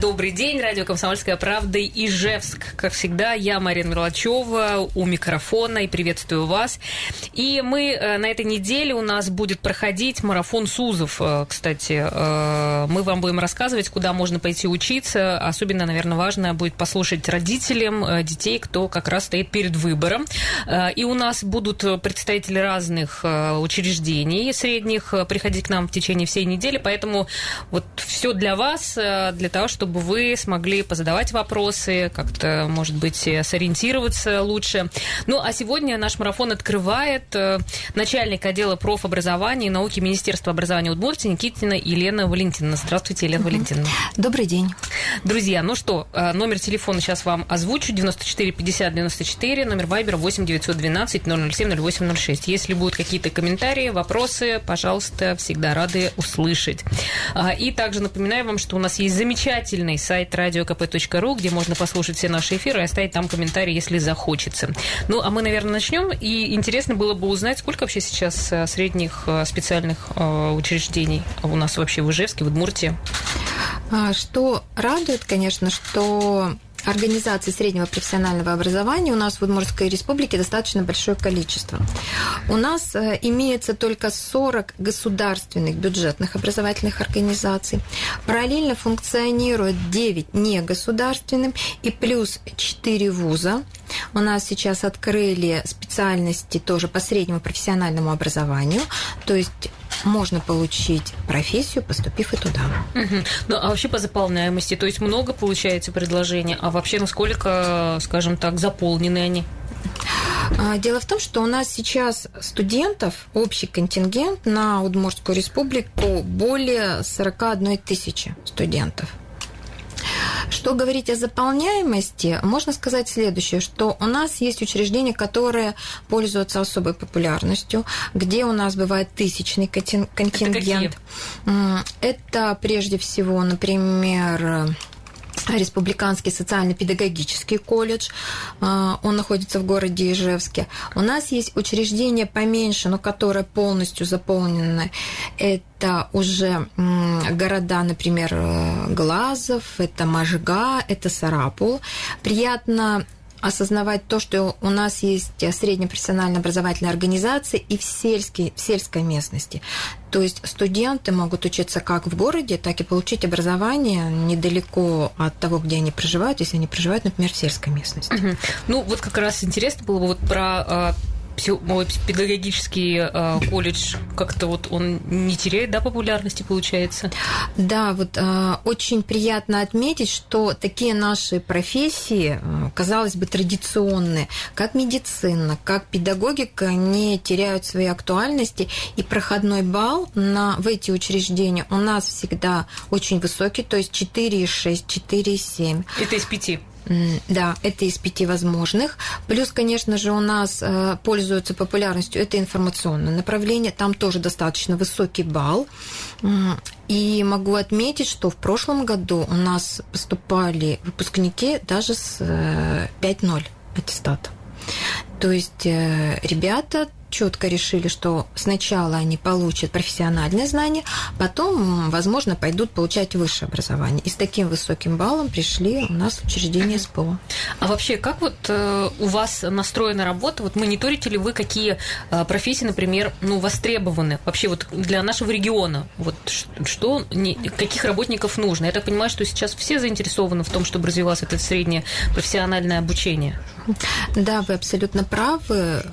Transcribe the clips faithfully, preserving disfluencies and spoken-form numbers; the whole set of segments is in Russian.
Добрый день, радио «Комсомольская правда», Ижевск. Как всегда, я, Марина Милачёва, у микрофона, и приветствую вас. И мы на этой неделе у нас будет проходить марафон СУЗов. Кстати, мы вам будем рассказывать, куда можно пойти учиться. Особенно, наверное, важно будет послушать родителям детей, кто как раз стоит перед выбором. И у нас будут представители разных учреждений средних приходить к нам в течение всей недели. Поэтому вот все для вас, для того, чтобы вы смогли позадавать вопросы, как-то, может быть, сориентироваться лучше. Ну, а сегодня наш марафон открывает начальник отдела профобразования и науки Министерства образования Удмуртии Никитина Елена Валентиновна. Здравствуйте, Елена Валентиновна. Добрый день. Друзья, ну что, номер телефона сейчас вам озвучу. девяносто четыре пятьдесят девяносто четыре, номер Вайбера восемь девятьсот двенадцать ноль ноль семь ноль восемь ноль шесть. Если будут какие-то комментарии, вопросы, пожалуйста, всегда рады услышать. И также напоминаю вам, что у нас есть замечательный сайт радио кэ пэ точка ру, где можно послушать все наши эфиры и оставить там комментарий, если захочется. Ну, а мы, наверное, начнем. И интересно было бы узнать, сколько вообще сейчас средних специальных учреждений у нас вообще в Ижевске, в Удмуртии. Что радует, конечно, что организаций среднего профессионального образования у нас в Удмуртской республике достаточно большое количество. У нас имеется только сорок государственных бюджетных образовательных организаций. Параллельно функционирует девять негосударственных и плюс четыре вуза. У нас сейчас открыли специальности тоже по среднему профессиональному образованию, то есть можно получить профессию, поступив и туда. Угу. Ну, а вообще по заполняемости, то есть много получается предложений, а вообще насколько, скажем так, заполнены они? Дело в том, что у нас сейчас студентов, общий контингент на Удмуртскую республику более сорок одна тысяча студентов. Что говорить о заполняемости, можно сказать следующее, что у нас есть учреждения, которые пользуются особой популярностью, где у нас бывает тысячный контингент. Это, Это прежде всего, например, Республиканский социально-педагогический колледж, он находится в городе Ижевске. У нас есть учреждения поменьше, но которые полностью заполнены. Это уже города, например, Глазов, это Можга, это Сарапул. Приятно осознавать то, что у нас есть среднепрофессионально-образовательные организации и в, сельской, в сельской местности. То есть студенты могут учиться как в городе, так и получить образование недалеко от того, где они проживают, если они проживают, например, в сельской местности. Угу. Ну, вот как раз интересно было бы вот про педагогический э, колледж, как-то вот он не теряет, да, популярности, получается? Да, вот э, очень приятно отметить, что такие наши профессии, казалось бы, традиционные, как медицина, как педагогика, не теряют своей актуальности, и проходной балл на, в эти учреждения у нас всегда очень высокий, то есть четыре и шесть, четыре и семь. Это из пяти? Да, это из пяти возможных. Плюс, конечно же, у нас пользуются популярностью это информационное направление. Там тоже достаточно высокий балл. И могу отметить, что в прошлом году у нас поступали выпускники даже с пять ноль аттестата. То есть ребята четко решили, что сначала они получат профессиональные знания, потом, возможно, пойдут получать высшее образование. И с таким высоким баллом пришли у нас учреждения СПО. А вообще, как вот э, у вас настроена работа? Вот мониторите ли вы, какие э, профессии, например, ну, востребованы вообще вот для нашего региона? Вот что, не, каких работников нужно? Я так понимаю, что сейчас все заинтересованы в том, чтобы развивалось это среднее профессиональное обучение. Да, вы абсолютно правы.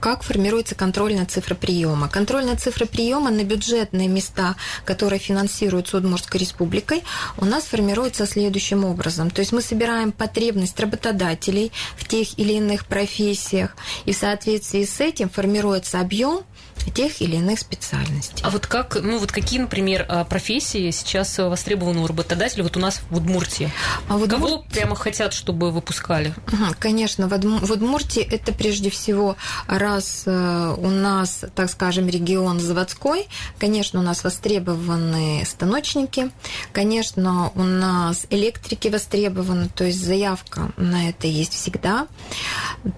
Как формируется контрольная цифра приема? Контрольная цифра приема на бюджетные места, которые финансируются Удмуртской республикой, у нас формируется следующим образом. То есть мы собираем потребность работодателей в тех или иных профессиях, и в соответствии с этим формируется объем тех или иных специальностей. А вот как, ну вот какие, например, профессии сейчас востребованы у работодателей вот у нас в Удмуртии? А в Кого Удмурт... прямо хотят, чтобы выпускали? Конечно, в Удмуртии это прежде всего, раз у нас, так скажем, регион заводской, конечно, у нас востребованы станочники, конечно, у нас электрики востребованы, то есть заявка на это есть всегда.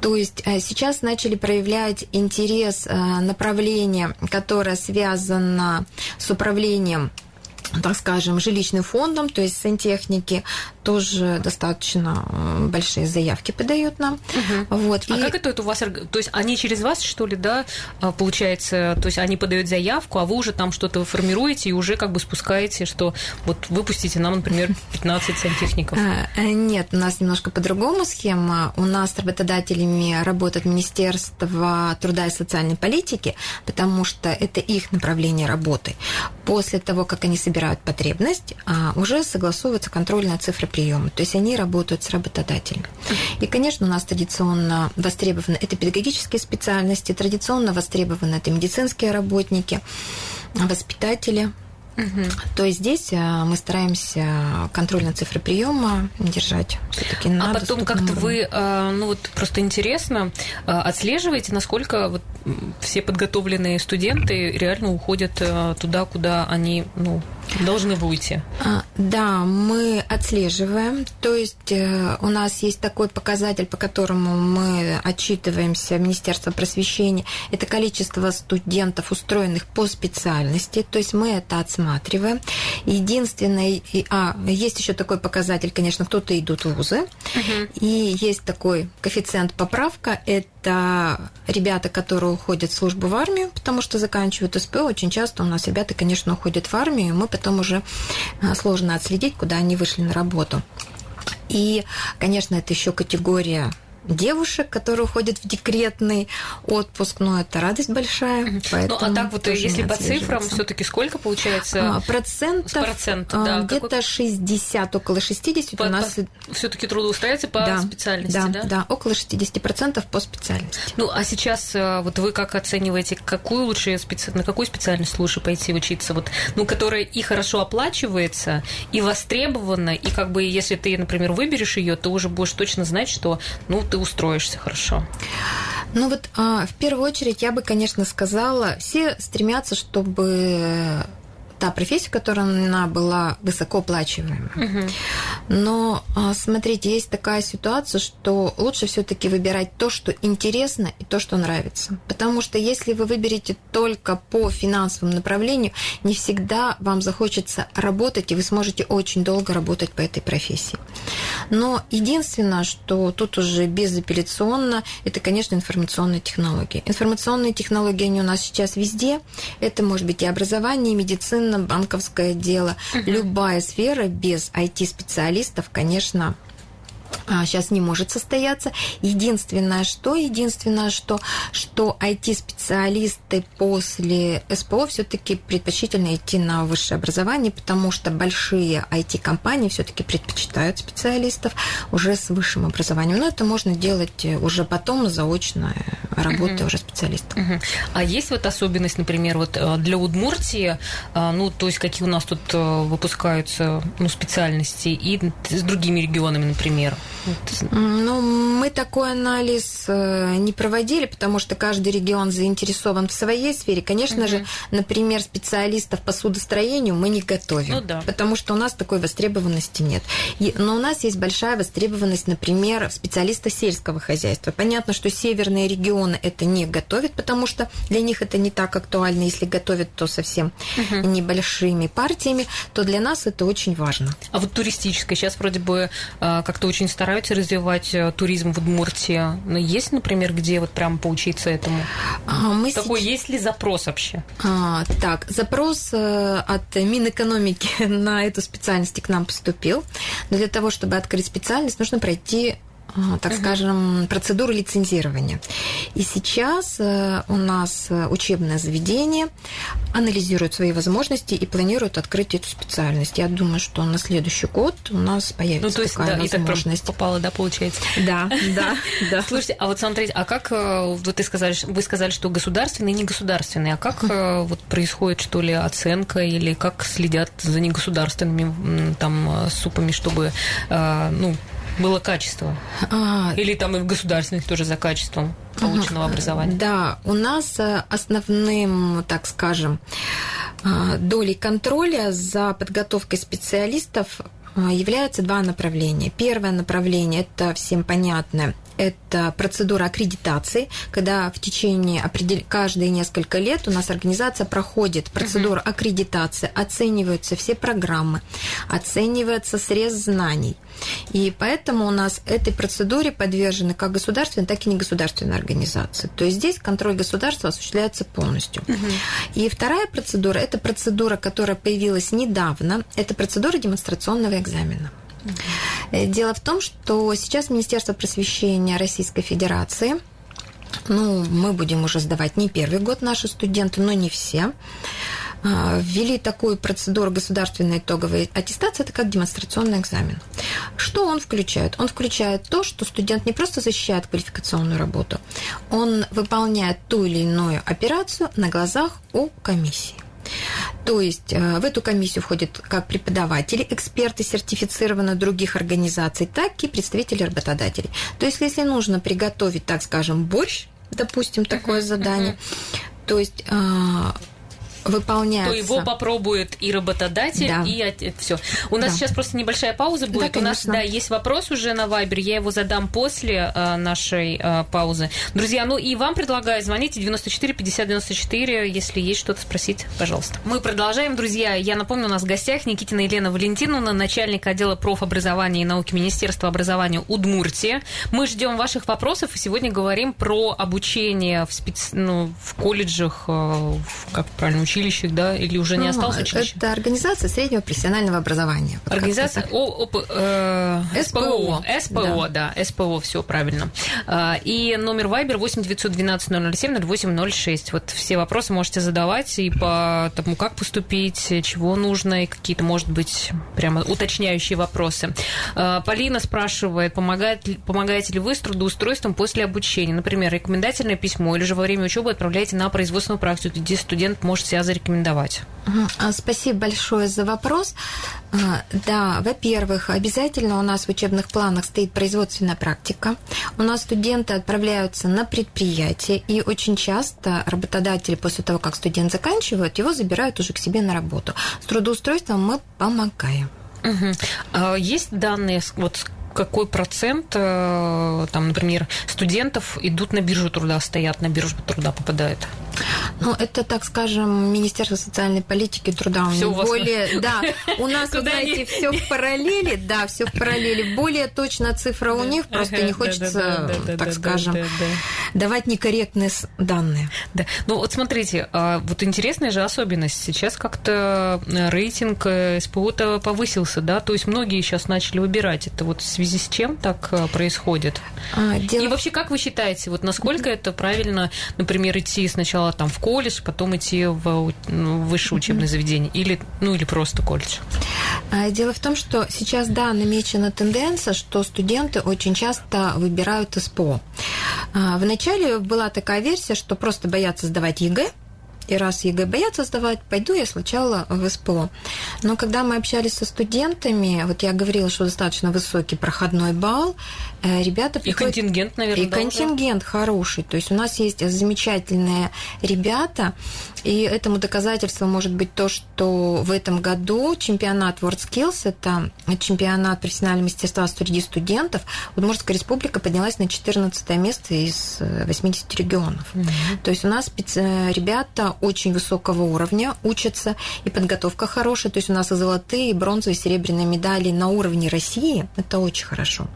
То есть сейчас начали проявлять интерес направления, которая связана с управлением, так скажем, жилищным фондом, то есть сантехники, тоже достаточно большие заявки подают нам. Угу. Вот. А и... как это, это у вас? То есть они через вас, что ли, да, получается? То есть они подают заявку, а вы уже там что-то формируете и уже как бы спускаете, что вот выпустите нам, например, пятнадцать сантехников? Нет, у нас немножко по-другому схема. У нас с работодателями работает Министерство труда и социальной политики, потому что это их направление работы. После того, как они собирают потребность, уже согласовываются контрольные цифры приема. То есть они работают с работодателем. И, конечно, у нас традиционно востребованы это педагогические специальности, традиционно востребованы это медицинские работники, воспитатели. Угу. То есть здесь мы стараемся контрольные цифры приема держать все-таки на доступном уровне. А потом как-то вы, ну вот просто интересно, отслеживаете, насколько вот все подготовленные студенты реально уходят туда, куда они, ну, должны бы уйти? Да, мы отслеживаем. То есть у нас есть такой показатель, по которому мы отчитываемся Министерство просвещения. Это количество студентов, устроенных по специальности. То есть мы это отсматриваем. Единственное... А, есть еще такой показатель, конечно, кто-то идут в вузы. Угу. И есть такой коэффициент поправка. Это ребята, которые уходят в службу в армию, потому что заканчивают СПО. Очень часто у нас ребята, конечно, уходят в армию, и мы потом уже сложно отследить, куда они вышли на работу. И, конечно, это еще категория девушек, которые уходят в декретный отпуск, но это радость большая. Ну, а так вот, если по цифрам, все-таки сколько получается? Процентов, процентов да, где-то какой? шестьдесят, около шестьдесят по, у нас... Все-таки трудоустраивается по да, специальности, да, да? Да, около шестьдесят процентов по специальности. Ну, а сейчас вот вы как оцениваете, какую лучше специ... на какую специальность лучше пойти учиться? Вот, ну, которая и хорошо оплачивается, и востребована, и как бы, если ты, например, выберешь ее, ты уже будешь точно знать, что, ну, ты устроишься хорошо. Ну вот, в первую очередь, я бы, конечно, сказала, все стремятся, чтобы та профессия, которая она была высокооплачиваема. Угу. Но, смотрите, есть такая ситуация, что лучше все-таки выбирать то, что интересно, и то, что нравится. Потому что если вы выберете только по финансовому направлению, не всегда вам захочется работать, и вы сможете очень долго работать по этой профессии. Но единственное, что тут уже безапелляционно, это, конечно, информационные технологии. Информационные технологии, они у нас сейчас везде. Это может быть и образование, и медицина, банковское дело, uh-huh. любая сфера без ай ти-специалистов, конечно, сейчас не может состояться. Единственное, что, единственное, что, что ай ти-специалисты после СПО все-таки предпочтительно идти на высшее образование, потому что большие ай ти-компании все-таки предпочитают специалистов уже с высшим образованием. Но это можно делать уже потом, заочно, работая uh-huh. уже специалистом. Uh-huh. А есть вот особенность, например, вот для Удмуртии, ну, то есть какие у нас тут выпускаются, ну, специальности и с другими регионами, например? Ну, мы такой анализ не проводили, потому что каждый регион заинтересован в своей сфере. Конечно угу. же, например, специалистов по судостроению мы не готовим, ну, да. потому что у нас такой востребованности нет. Но у нас есть большая востребованность, например, специалистов сельского хозяйства. Понятно, что северные регионы это не готовят, потому что для них это не так актуально. Если готовят, то совсем угу. небольшими партиями, то для нас это очень важно. А вот туристическое сейчас вроде бы как-то очень стараются развивать туризм в Удмуртии. Но есть, например, где вот прям поучиться этому? Мы Такой сейчас... есть ли запрос вообще? А, так, запрос от Минэкономики на эту специальность к нам поступил. Но для того, чтобы открыть специальность, нужно пройти так uh-huh. скажем, процедуру лицензирования. И сейчас у нас учебное заведение анализирует свои возможности и планирует открыть эту специальность. Я думаю, что на следующий год у нас появится ну, то есть, такая да, возможность. И так попало, да, получается? Да, да, да. Слушайте, а вот смотрите, а как, вот ты сказали, вы сказали, что государственные и негосударственные, а как вот происходит, что ли, оценка или как следят за негосударственными там супами, чтобы, ну, было качество? А, Или там и в государственных тоже за качеством полученного ага, образования? Да, у нас основным, так скажем, долей контроля за подготовкой специалистов являются два направления. Первое направление – это всем понятное. Это процедура аккредитации, когда в течение определ... каждые несколько лет у нас организация проходит процедуру uh-huh. аккредитации, оцениваются все программы, оценивается срез знаний. И поэтому у нас этой процедуре подвержены как государственные, так и негосударственные организации. То есть здесь контроль государства осуществляется полностью. Uh-huh. И вторая процедура – это процедура, которая появилась недавно, это процедура демонстрационного экзамена. Дело в том, что сейчас Министерство просвещения Российской Федерации, ну, мы будем уже сдавать не первый год наши студенты, но не все, ввели такую процедуру государственной итоговой аттестации, это как демонстрационный экзамен. Что он включает? Он включает то, что студент не просто защищает квалификационную работу, он выполняет ту или иную операцию на глазах у комиссии. То есть в эту комиссию входят как преподаватели, эксперты сертифицированных других организаций, так и представители работодателей. То есть если нужно приготовить, так скажем, борщ, допустим, такое uh-huh, задание, uh-huh. то есть выполняется... То его попробует и работодатель, да. и все. У нас да. сейчас просто небольшая пауза будет. Да, у нас да, есть вопрос уже на Вайбер, я его задам после э, нашей э, паузы. Друзья, ну и вам предлагаю звоните девяносто четыре пятьдесят девяносто четыре, если есть что-то спросить, пожалуйста. Мы продолжаем, друзья. Я напомню, у нас в гостях Никитина Елена Валентиновна, начальник отдела профобразования и науки Министерства образования Удмуртии. Мы ждем ваших вопросов, и сегодня говорим про обучение в, специ... ну, в колледжах, э, в, как правильно учиться, училищах, да, или уже не осталось училище? Это организация среднего профессионального образования. Вот организация О, О, э, СПО. СПО, да. да, СПО, все правильно. И номер Viber восемь девятьсот двенадцать ноль ноль семь ноль восемь ноль шесть. Вот все вопросы можете задавать и по тому, как поступить, чего нужно, и какие-то, может быть, прямо уточняющие вопросы. Полина спрашивает, помогает, помогаете ли вы с трудоустройством после обучения? Например, рекомендательное письмо или же во время учебы отправляете на производственную практику, где студент может себя зарекомендовать. Спасибо большое за вопрос. Да, во-первых, обязательно у нас в учебных планах стоит производственная практика. У нас студенты отправляются на предприятие, и очень часто работодатели после того, как студент заканчивает, его забирают уже к себе на работу. С трудоустройством мы помогаем. Угу. Есть данные, вот какой процент, там, например, студентов идут на биржу труда, стоят на биржу труда, попадают? Ну, это, так скажем, Министерство социальной политики и труда. Все у вас более, да, у нас, вы знаете, все в параллели, да, все в параллели. Более точно цифра у них, просто не хочется, так скажем, давать некорректные данные. Ну, вот смотрите, вот интересная же особенность. Сейчас как-то рейтинг СПО-то повысился, да, то есть многие сейчас начали выбирать. Это вот в связи с чем так происходит? И вообще, как вы считаете, вот насколько это правильно, например, идти сначала там в колледж, потом идти в высшее учебное заведение или, ну, или просто колледж? Дело в том, что сейчас, да, намечена тенденция, что студенты очень часто выбирают СПО. Вначале была такая версия, что просто боятся сдавать ЕГЭ, и раз ЕГЭ боятся сдавать, пойду я сначала в СПО. Но когда мы общались со студентами, вот я говорила, что достаточно высокий проходной балл, ребята... И приходят... контингент, наверное, И да, контингент уже? Хороший. То есть у нас есть замечательные ребята, и этому доказательство может быть то, что в этом году чемпионат WorldSkills, это чемпионат профессионального мастерства среди студентов, Удмуртская республика поднялась на четырнадцатое место из восьмидесяти регионов. Mm-hmm. То есть у нас ребята очень высокого уровня учатся, и подготовка хорошая, то есть у нас и золотые, и бронзовые, и серебряные медали на уровне России, это очень хорошо.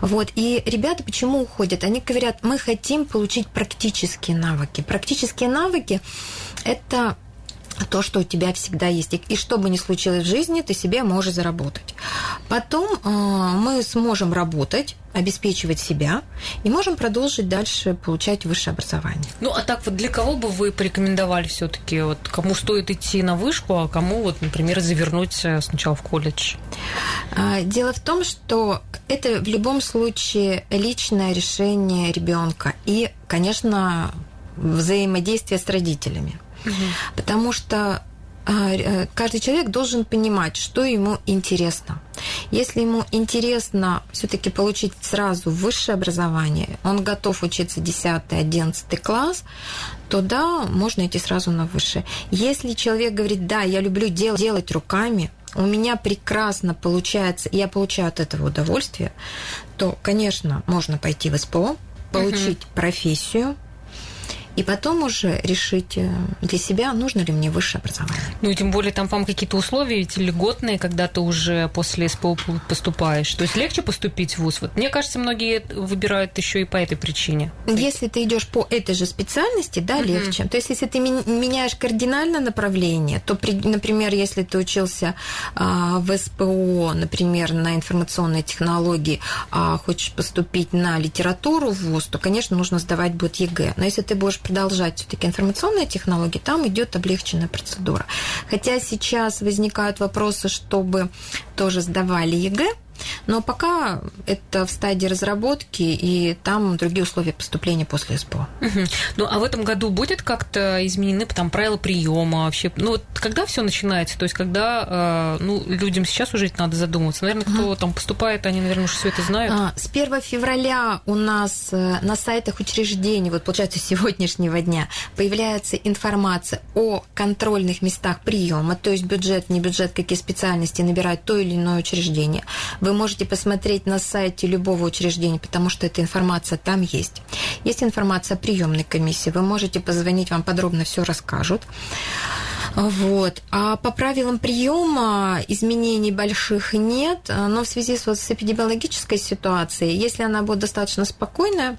Вот, и ребята почему уходят? Они говорят, мы хотим получить практические навыки. Практические навыки – это то, что у тебя всегда есть, и что бы ни случилось в жизни, ты себе можешь заработать. Потом э, мы сможем работать, обеспечивать себя и можем продолжить дальше получать высшее образование. Ну, а так вот для кого бы вы порекомендовали все-таки? Вот кому стоит идти на вышку, а кому, вот, например, завернуть сначала в колледж? Дело в том, что это в любом случае личное решение ребенка и, конечно, взаимодействие с родителями. Угу. Потому что каждый человек должен понимать, что ему интересно. Если ему интересно все-таки получить сразу высшее образование, он готов учиться десятый-одиннадцатый класс, то да, можно идти сразу на высшее. Если человек говорит: да, я люблю дел- делать руками, у меня прекрасно получается, я получаю от этого удовольствие, то, конечно, можно пойти в СПО, получить uh-huh. профессию, и потом уже решить для себя, нужно ли мне высшее образование. Ну и тем более там, по-моему, какие-то условия ведь льготные, когда ты уже после СПО поступаешь. То есть легче поступить в вуз? Вот, мне кажется, многие выбирают еще и по этой причине. Если ты идешь по этой же специальности, да, mm-hmm. легче. То есть если ты меняешь кардинально направление, то, например, если ты учился в СПО, например, на информационные технологии, а хочешь поступить на литературу в вуз, то, конечно, нужно сдавать будет ЕГЭ. Но если ты будешь продолжать все-таки информационные технологии, там идет облегченная процедура. Хотя сейчас возникают вопросы, чтобы тоже сдавали ЕГЭ, но пока это в стадии разработки, и там другие условия поступления после СПО. Угу. Ну, а в этом году будет как-то изменены там правила приема вообще? Ну, вот когда все начинается? То есть, когда э, ну, людям сейчас уже надо задумываться? Наверное, кто угу. там поступает, они, наверное, уже все это знают. А, с первого февраля у нас на сайтах учреждений, вот, получается, с сегодняшнего дня, появляется информация о контрольных местах приема, то есть бюджет, не бюджет, какие специальности набирают то или иное учреждение. Вы можете посмотреть на сайте любого учреждения, потому что эта информация там есть. Есть информация о приемной комиссии. Вы можете позвонить, вам подробно все расскажут. Вот. А по правилам приема изменений больших нет, но в связи с, вот, с эпидемиологической ситуацией, если она будет достаточно спокойная,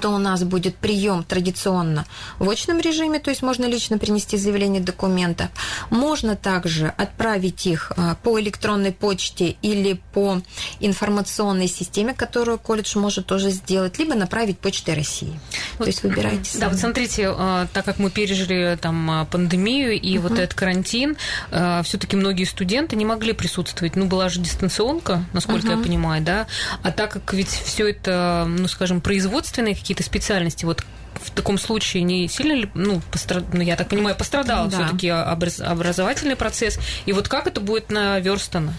то у нас будет прием традиционно в очном режиме, то есть можно лично принести заявление документов. Можно также отправить их по электронной почте или по информационной системе, которую колледж может тоже сделать, либо направить Почтой России. Вот, то есть выбирайте сами. Да, вот смотрите, так как мы пережили там пандемию и угу. вот этот карантин, все-таки многие студенты не могли присутствовать. Ну, была же дистанционка, насколько угу. я понимаю, да? А так как ведь все это, ну, скажем, производственные какие-то специальности, вот в таком случае не сильно ли, ну, пострад... ну я так понимаю, пострадал да. все-таки образ... образовательный процесс, и вот как это будет наверстано?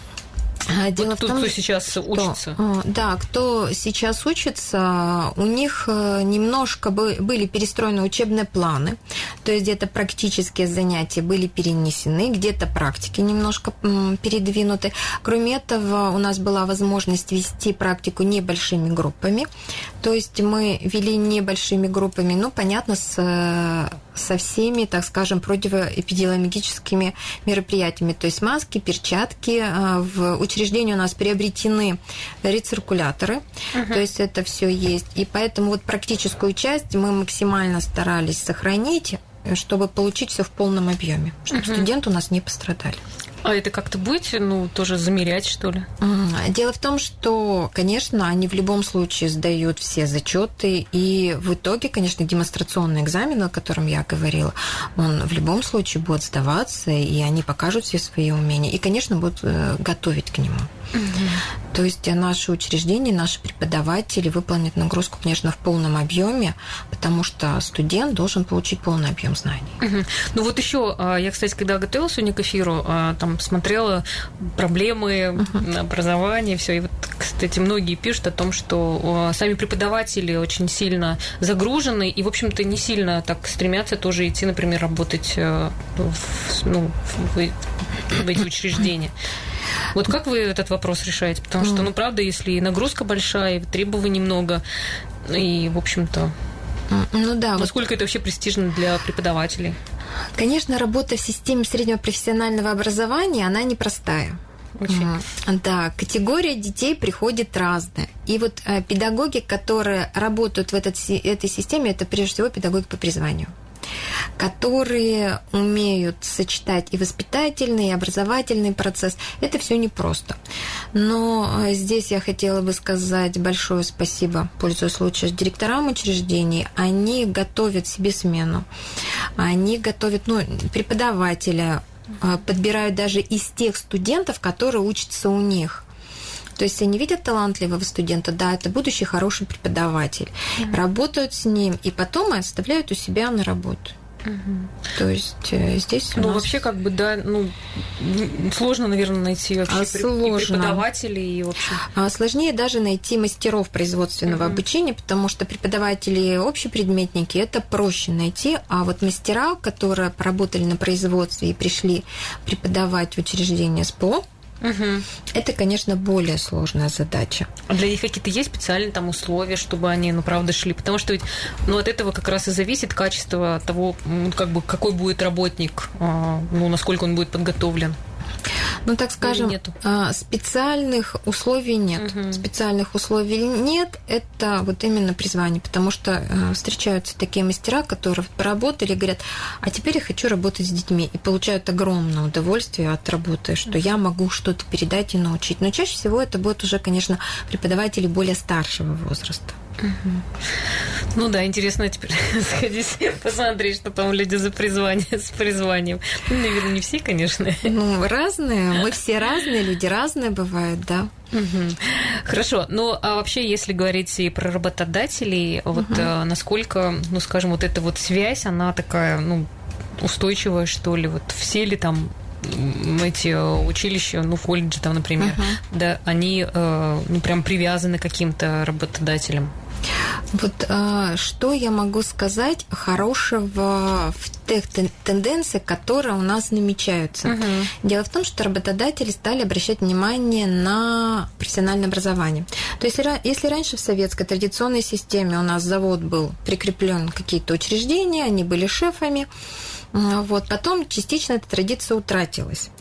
Дело вот в том, кто сейчас что, учится. Да, кто сейчас учится, у них немножко были перестроены учебные планы, то есть где-то практические занятия были перенесены, где-то практики немножко передвинуты. Кроме этого, у нас была возможность вести практику небольшими группами, то есть мы вели небольшими группами, ну, понятно, с... со всеми, так скажем, противоэпидемиологическими мероприятиями, то есть маски, перчатки. В учреждении у нас приобретены рециркуляторы, uh-huh. то есть это все есть. И поэтому вот практическую часть мы максимально старались сохранить, чтобы получить все в полном объеме, чтобы uh-huh. студенты у нас не пострадали. А это как-то будете, ну, тоже замерять, что ли? Дело в том, что, конечно, они в любом случае сдают все зачеты, и в итоге, конечно, демонстрационный экзамен, о котором я говорила, он в любом случае будет сдаваться, и они покажут все свои умения, и, конечно, будут готовить к нему. Угу. То есть наши учреждения, наши преподаватели выполнят нагрузку, конечно, в полном объеме, потому что студент должен получить полный объем знаний. Угу. Ну вот еще, я, кстати, когда готовилась сегодня к эфиру, там смотрела проблемы угу. образования, все. И вот, кстати, многие пишут о том, что сами преподаватели очень сильно загружены и, в общем-то, не сильно так стремятся тоже идти, например, работать в, ну, в, в эти учреждения. Вот как вы этот вопрос решаете? Потому что, ну, правда, если и нагрузка большая, и требований много, и, в общем-то, ну, да, насколько вот... это вообще престижно для преподавателей? Конечно, работа в системе среднего профессионального образования, она непростая. Очень. Да, категория детей приходит разная. И вот педагоги, которые работают в этот, этой системе, это прежде всего педагоги по призванию, которые умеют сочетать и воспитательный, и образовательный процесс. Это все непросто. Но здесь я хотела бы сказать большое спасибо, пользуясь случаем, директорам учреждений. Они готовят себе смену, они готовят ну, преподавателя, подбирают даже из тех студентов, которые учатся у них. То есть они видят талантливого студента, да, это будущий хороший преподаватель, mm-hmm. работают с ним и потом оставляют у себя на работу. Mm-hmm. То есть здесь у ну, нас... вообще как бы, да, ну, сложно, наверное, найти вообще сложно. преподавателей. И, в общем... Сложнее даже найти мастеров производственного mm-hmm. обучения, потому что преподаватели общепредметники, это проще найти, а вот мастера, которые поработали на производстве и пришли преподавать в учреждение СПО, угу. это, конечно, более сложная задача. А для них какие-то есть специальные там условия, чтобы они, ну, правда, шли? Потому что ведь, ну, от этого как раз и зависит качество того, ну, как бы, какой будет работник, ну, насколько он будет подготовлен. Ну, так скажем, специальных условий нет. Угу. Специальных условий нет, это вот именно призвание, потому что встречаются такие мастера, которые поработали и говорят, а теперь я хочу работать с детьми, и получают огромное удовольствие от работы, что я могу что-то передать и научить. Но чаще всего это будут уже, конечно, преподаватели более старшего возраста. Угу. Ну да, интересно теперь сходить посмотреть, что там люди за призвание, с призванием. Ну, наверное, не все, конечно. Ну, разные. Мы все разные, люди разные бывают, да. Угу. Хорошо. Ну, а вообще, если говорить и про работодателей, угу. вот насколько, ну, скажем, вот эта вот связь, она такая, ну, устойчивая, что ли, вот все ли там эти училища, ну, колледжи там, например, угу. да, они ну, прям привязаны к каким-то работодателям? Вот что я могу сказать хорошего в тех тенденциях, которые у нас намечаются? Угу. Дело в том, что работодатели стали обращать внимание на профессиональное образование. То есть, если раньше в советской традиционной системе у нас завод был прикреплен к какие-то учреждения, они были шефами, вот, потом частично эта традиция утратилась.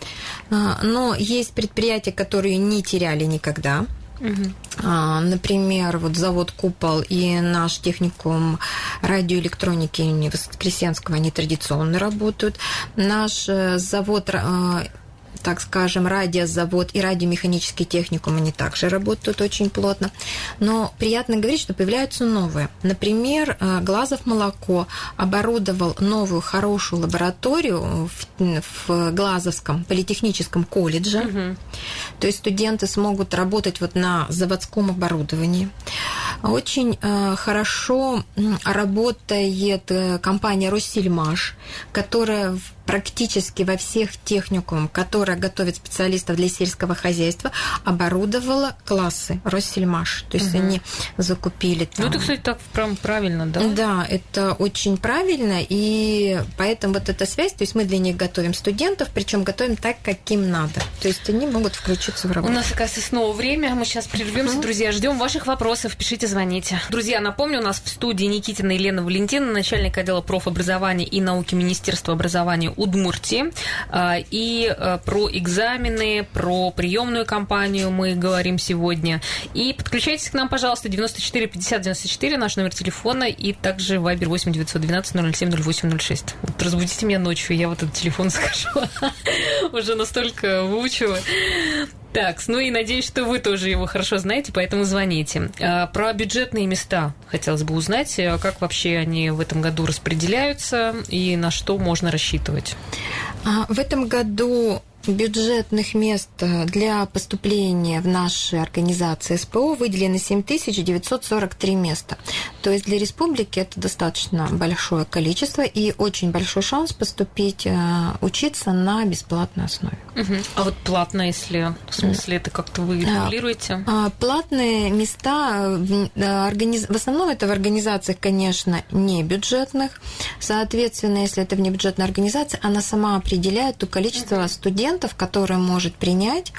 Но есть предприятия, которые не теряли никогда. Uh-huh. Например, вот завод «Купол» и наш техникум радиоэлектроники имени Воскресенского, они традиционно работают. Наш завод, так скажем, радиозавод и радиомеханический техникум, они также работают очень плотно. Но приятно говорить, что появляются новые. Например, Глазов молоко оборудовал новую хорошую лабораторию в, в Глазовском политехническом колледже. Угу. То есть студенты смогут работать вот на заводском оборудовании. Очень хорошо работает компания «Россельмаш», которая практически во всех техникумах, которая готовит специалистов для сельского хозяйства, оборудовала классы «Россельмаш». То есть угу. они закупили там... Ну, это, кстати, так прям правильно, да? Да, это очень правильно, и поэтому вот эта связь, то есть мы для них готовим студентов, причем готовим так, как им надо. То есть они могут включиться в работу. У нас, оказывается, снова время, мы сейчас прервемся, угу. друзья, ждем ваших вопросов, пишите, звоните. Друзья, напомню, у нас в студии Никитина Елена Валентиновна, начальник отдела профобразования и науки Министерства образования Удмуртии. И про экзамены, про приемную кампанию мы говорим сегодня. И подключайтесь к нам, пожалуйста, девяносто четыре пятьдесят девяносто четыре, наш номер телефона, и также Viber восемь девятьсот двенадцать ноль ноль семь ноль восемь ноль шесть. Вот разбудите меня ночью, я вот этот телефон скажу. Уже настолько выучила. Так, ну и надеюсь, что вы тоже его хорошо знаете, поэтому звоните. Про бюджетные места хотелось бы узнать, как вообще они в этом году распределяются и на что можно рассчитывать. В этом году бюджетных мест для поступления в наши организации СПО выделено семь тысяч девятьсот сорок три места. То есть для республики это достаточно большое количество и очень большой шанс поступить, учиться на бесплатной основе. Угу. А вот платно, если в смысле это как-то вы регулируете? Платные места в основном это в организациях, конечно, не бюджетных. Соответственно, если это внебюджетная организация, она сама определяет то количество угу. студентов, которые может принять,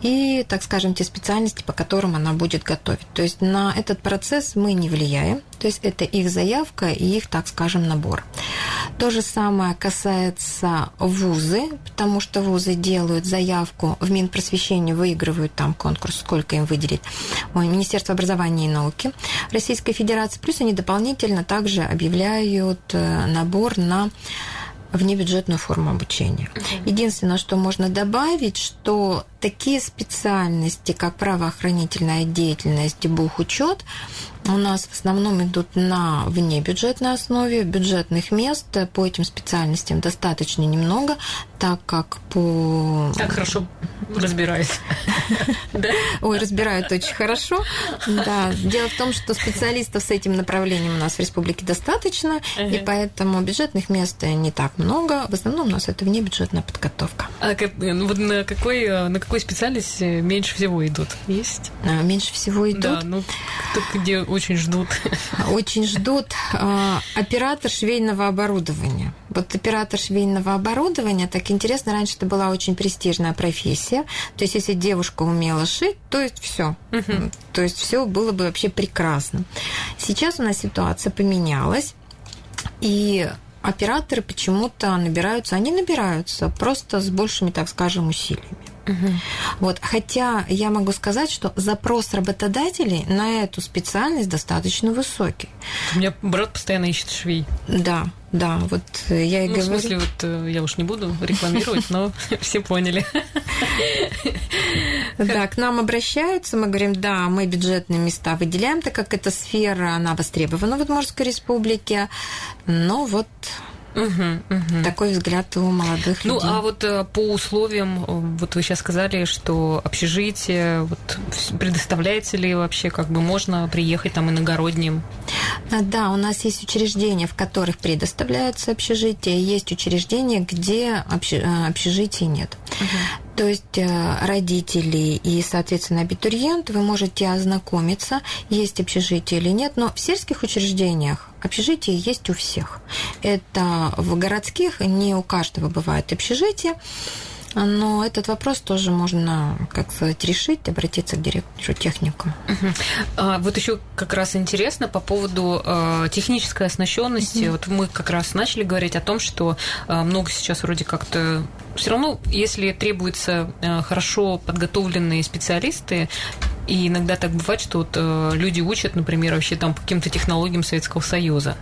и, так скажем, те специальности, по которым она будет готовить. То есть на этот процесс мы не влияем. То есть это их заявка и их, так скажем, набор. То же самое касается вузы, потому что вузы делают заявку в Минпросвещение, выигрывают там конкурс, сколько им выделит Министерство образования и науки Российской Федерации. Плюс они дополнительно также объявляют набор на внебюджетную форму обучения. Единственное, что можно добавить, что такие специальности, как правоохранительная деятельность, бухучет, у нас в основном идут на внебюджетной основе. Бюджетных мест по этим специальностям достаточно немного, так как по... Так хорошо разбирают. Ой, разбирают очень хорошо. Дело в том, что специалистов с этим направлением у нас в республике достаточно, и поэтому бюджетных мест не так много. В основном у нас это внебюджетная подготовка. А на какой специальность меньше всего идут? Есть? Меньше всего идут? Да, ну, где очень ждут. Очень ждут э, оператор швейного оборудования. Вот оператор швейного оборудования, так интересно, раньше это была очень престижная профессия. То есть, если девушка умела шить, то есть все. Uh-huh. То есть все было бы вообще прекрасно. Сейчас у нас ситуация поменялась, и операторы почему-то набираются, они набираются просто с большими, так скажем, усилиями. Угу. Вот. Хотя я могу сказать, что запрос работодателей на эту специальность достаточно высокий. У меня брат постоянно ищет швей. Да, да, вот я и ну, говорю. В смысле, вот я уж не буду рекламировать, но все поняли. Да, к нам обращаются, мы говорим, да, мы бюджетные места выделяем, так как эта сфера, она востребована в Удмуртской республике, но вот... Угу, угу. Такой взгляд у молодых ну, людей. Ну, а вот по условиям, вот вы сейчас сказали, что общежитие, вот, предоставляется ли вообще, как бы можно приехать там иногородним? Да, у нас есть учреждения, в которых предоставляется общежитие, есть учреждения, где общежитий нет. Угу. То есть родители и, соответственно, абитуриент, вы можете ознакомиться, есть общежитие или нет, но в сельских учреждениях общежитие есть у всех. Это в городских не у каждого бывает общежитие, но этот вопрос тоже можно, как сказать, решить, обратиться к директору техникуму. Uh-huh. Вот еще как раз интересно по поводу технической оснащенности. Uh-huh. Вот мы как раз начали говорить о том, что много сейчас вроде как-то... Все равно, если требуются хорошо подготовленные специалисты, и иногда так бывает, что вот люди учат, например, вообще там по каким-то технологиям Советского Союза.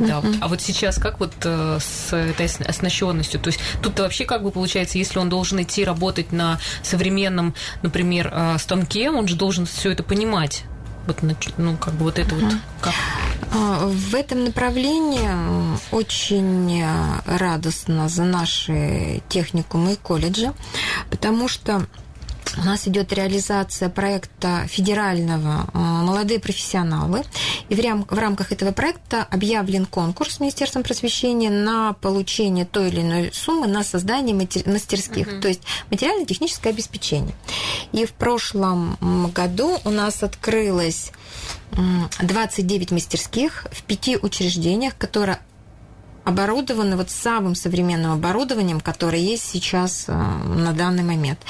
Да, вот. А вот сейчас как вот э, с этой оснащенностью? То есть тут-то вообще как бы получается, если он должен идти работать на современном, например, э, станке, он же должен все это понимать. Вот, ну, как бы вот это uh-huh. вот как? В этом направлении очень радостно за наши техникумы и колледжи, потому что у нас идет реализация проекта федерального «Молодые профессионалы». И в, рам- в рамках этого проекта объявлен конкурс Министерством просвещения на получение той или иной суммы на создание матери- мастерских, uh-huh. то есть материально-техническое обеспечение. И в прошлом году у нас открылось двадцать девять мастерских в пяти учреждениях, которые оборудованы вот самым современным оборудованием, которое есть сейчас на данный момент.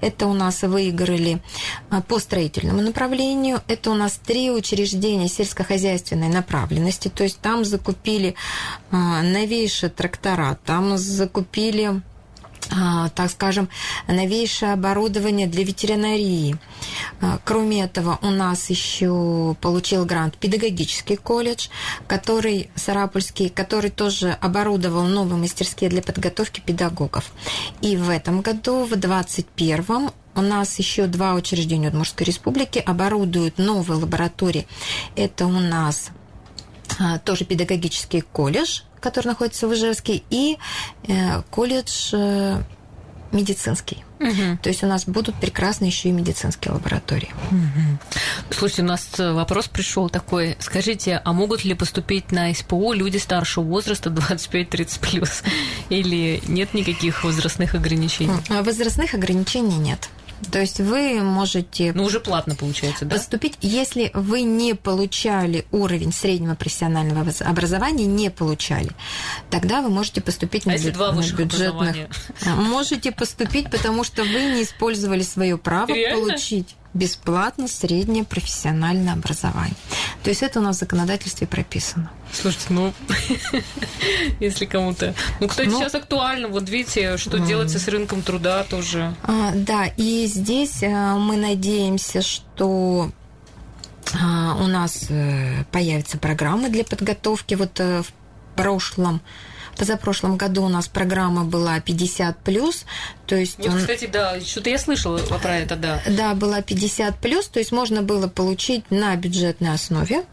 Это у нас выиграли по строительному направлению, это у нас три учреждения сельскохозяйственной направленности, то есть там закупили новейшие трактора, там закупили, так скажем, новейшее оборудование для ветеринарии. Кроме этого, у нас еще получил грант педагогический колледж, который Сарапульский, который тоже оборудовал новые мастерские для подготовки педагогов. И в этом году, в двадцать первом, у нас еще два учреждения Удмуртской республики оборудуют новые лаборатории. Это у нас тоже педагогический колледж, который находится в Ижевске, и э, колледж э, медицинский. Угу. То есть у нас будут прекрасные еще и медицинские лаборатории. Угу. Слушайте, у нас вопрос пришел такой. Скажите, а могут ли поступить на СПО люди старшего возраста двадцать пять - тридцать плюс? Или нет никаких возрастных ограничений? Возрастных ограничений нет. То есть вы можете... Ну, уже платно, получается, да? Поступить, если вы не получали уровень среднего профессионального образования, не получали, тогда вы можете поступить на, а бю... на бюджетных... Можете поступить, потому что вы не использовали свое право получить... бесплатно среднее профессиональное образование. То есть это у нас в законодательстве прописано. Слушайте, ну, если кому-то... Ну, кстати, ну, сейчас актуально, вот видите, что м- делается с рынком труда тоже. А, да, и здесь а, мы надеемся, что а, у нас а, появятся программы для подготовки. Вот а, в прошлом... Позапрошлом году у нас программа была пятьдесят плюс, то есть... Вот, он... кстати, да, что-то я слышала про это, да. Да, была пятьдесят плюс, то есть можно было получить на бюджетной основе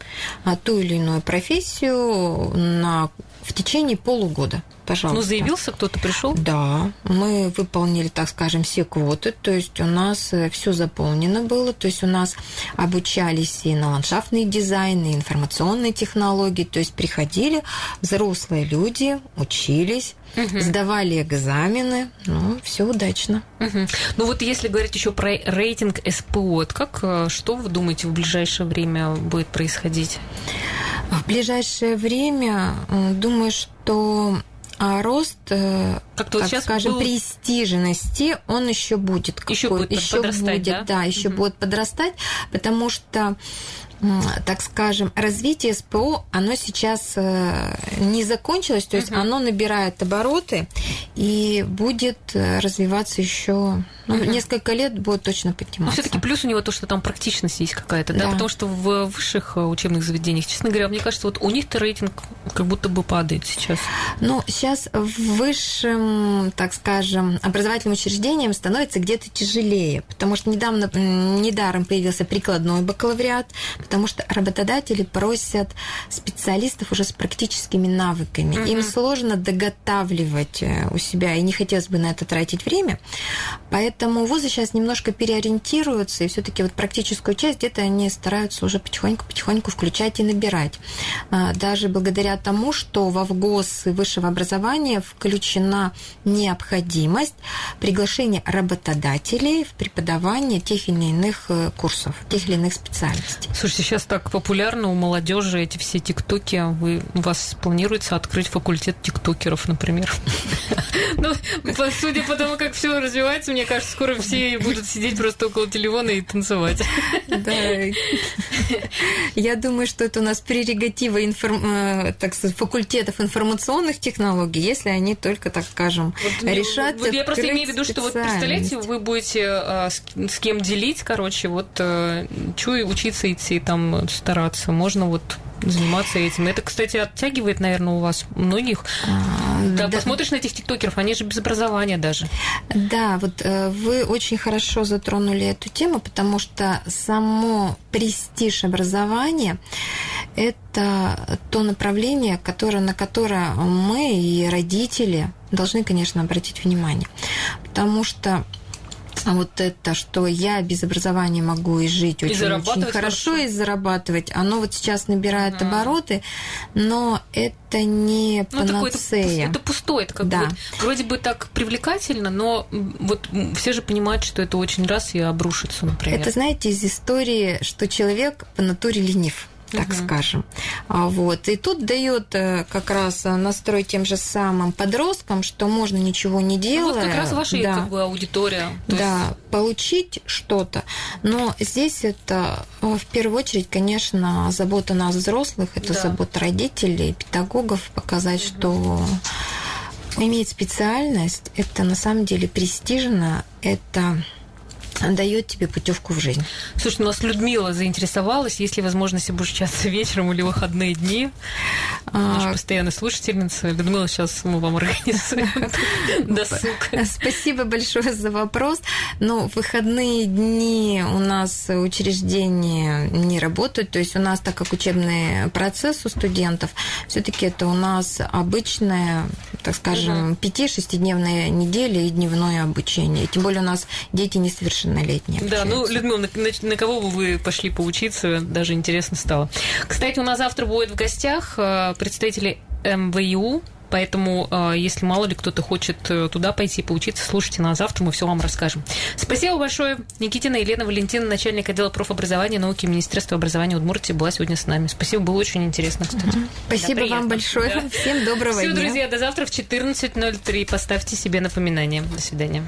ту или иную профессию на... в течение полугода. Пожалуйста. Ну, заявился кто-то, пришел? Да, мы выполнили, так скажем, все квоты, то есть у нас все заполнено было, то есть у нас обучались и на ландшафтный дизайн, и информационные технологии, то есть приходили взрослые люди, учились, угу. сдавали экзамены, ну, все удачно. Угу. Ну, вот если говорить еще про рейтинг СПО, как, что вы думаете, в ближайшее время будет происходить? В ближайшее время, думаю, что... А рост, как-то так скажем, был... престижности, он еще будет. Еще будет еще подрастать, будет, да? Да, еще угу. будет подрастать, потому что, так скажем, развитие СПО, оно сейчас не закончилось, то есть угу. оно набирает обороты и будет развиваться еще... Ну, угу. несколько лет будет точно подниматься. Но все-таки плюс у него то, что там практичность есть какая-то, да? да? Потому что в высших учебных заведениях, честно говоря, мне кажется, вот у них-то рейтинг как будто бы падает сейчас. Ну, сейчас высшим, так скажем, образовательным учреждением становится где-то тяжелее, потому что недавно, недаром появился прикладной бакалавриат, потому что работодатели просят специалистов уже с практическими навыками. Угу. Им сложно доготавливать у себя, и не хотелось бы на это тратить время, поэтому Поэтому вузы сейчас немножко переориентируются, и все-таки вот практическую часть где-то они стараются уже потихоньку-потихоньку включать и набирать. Даже благодаря тому, что во ВГОС высшего образования включена необходимость приглашения работодателей в преподавание тех или иных курсов, тех или иных специальностей. Слушайте, сейчас так популярно у молодежи эти все тиктоки. Вы, у вас планируется открыть факультет тиктокеров, например? Ну, судя по тому, как все развивается, мне кажется, скоро все будут сидеть просто около телефона и танцевать. Да. Я думаю, что это у нас прерогатива информ... так сказать, факультетов информационных технологий, если они только, так скажем, вот, решат. Вот я просто имею в виду, что вот представляете, вы будете а, с, с кем делить, короче, вот а, чуй учиться идти там стараться, можно вот заниматься этим. Это, кстати, оттягивает, наверное, у вас многих. А, да, да. Посмотришь на этих тиктокеров, они же без образования даже. Да, вот вы очень хорошо затронули эту тему, потому что само престиж образования – это то направление, которое, на которое мы и родители должны, конечно, обратить внимание. Потому что А вот это, что я без образования могу и жить очень-очень хорошо, хорошо и зарабатывать, оно вот сейчас набирает mm. обороты, но это не ну, панацея. Это, это пустое, это как да. бы. Вроде бы так привлекательно, но вот все же понимают, что это очень раз и обрушится, например. Это, знаете, из истории, что человек по натуре ленив. Так uh-huh. скажем. Вот. И тут дает как раз настрой тем же самым подросткам, что можно ничего не делать. Ну, вот как раз ваша да. как бы, аудитория. То да, есть... получить что-то. Но здесь это в первую очередь, конечно, забота нас, взрослых, это да. забота родителей, педагогов, показать, uh-huh. что иметь специальность, это на самом деле престижно, это... дает тебе путевку в жизнь. Слушай, у нас Людмила заинтересовалась, есть ли возможность обучаться вечером или выходные дни? Наша постоянная слушательница. Людмила, сейчас мы вам организуем досуг. Спасибо большое за вопрос. Но в выходные дни у нас учреждения не работают, то есть у нас, так как учебный процесс у студентов, все-таки это у нас обычная, так скажем, пяти-шестидневная неделя и дневное обучение. Тем более у нас дети не совершеннолетние. Да, ну, Людмила, на, на, на кого бы вы пошли поучиться, даже интересно стало. Кстати, у нас завтра будет в гостях представители эм вэ е у, поэтому, если мало ли кто-то хочет туда пойти поучиться, слушайте нас завтра, мы все вам расскажем. Спасибо большое. Никитина Елена Валентиновна, начальник отдела профобразования и науки Министерства образования Удмуртии, была сегодня с нами. Спасибо, было очень интересно, кстати. Угу. Спасибо да, вам большое. Да. Всем доброго все, дня. Все, друзья, до завтра в четырнадцать ноль три. Поставьте себе напоминание. До свидания.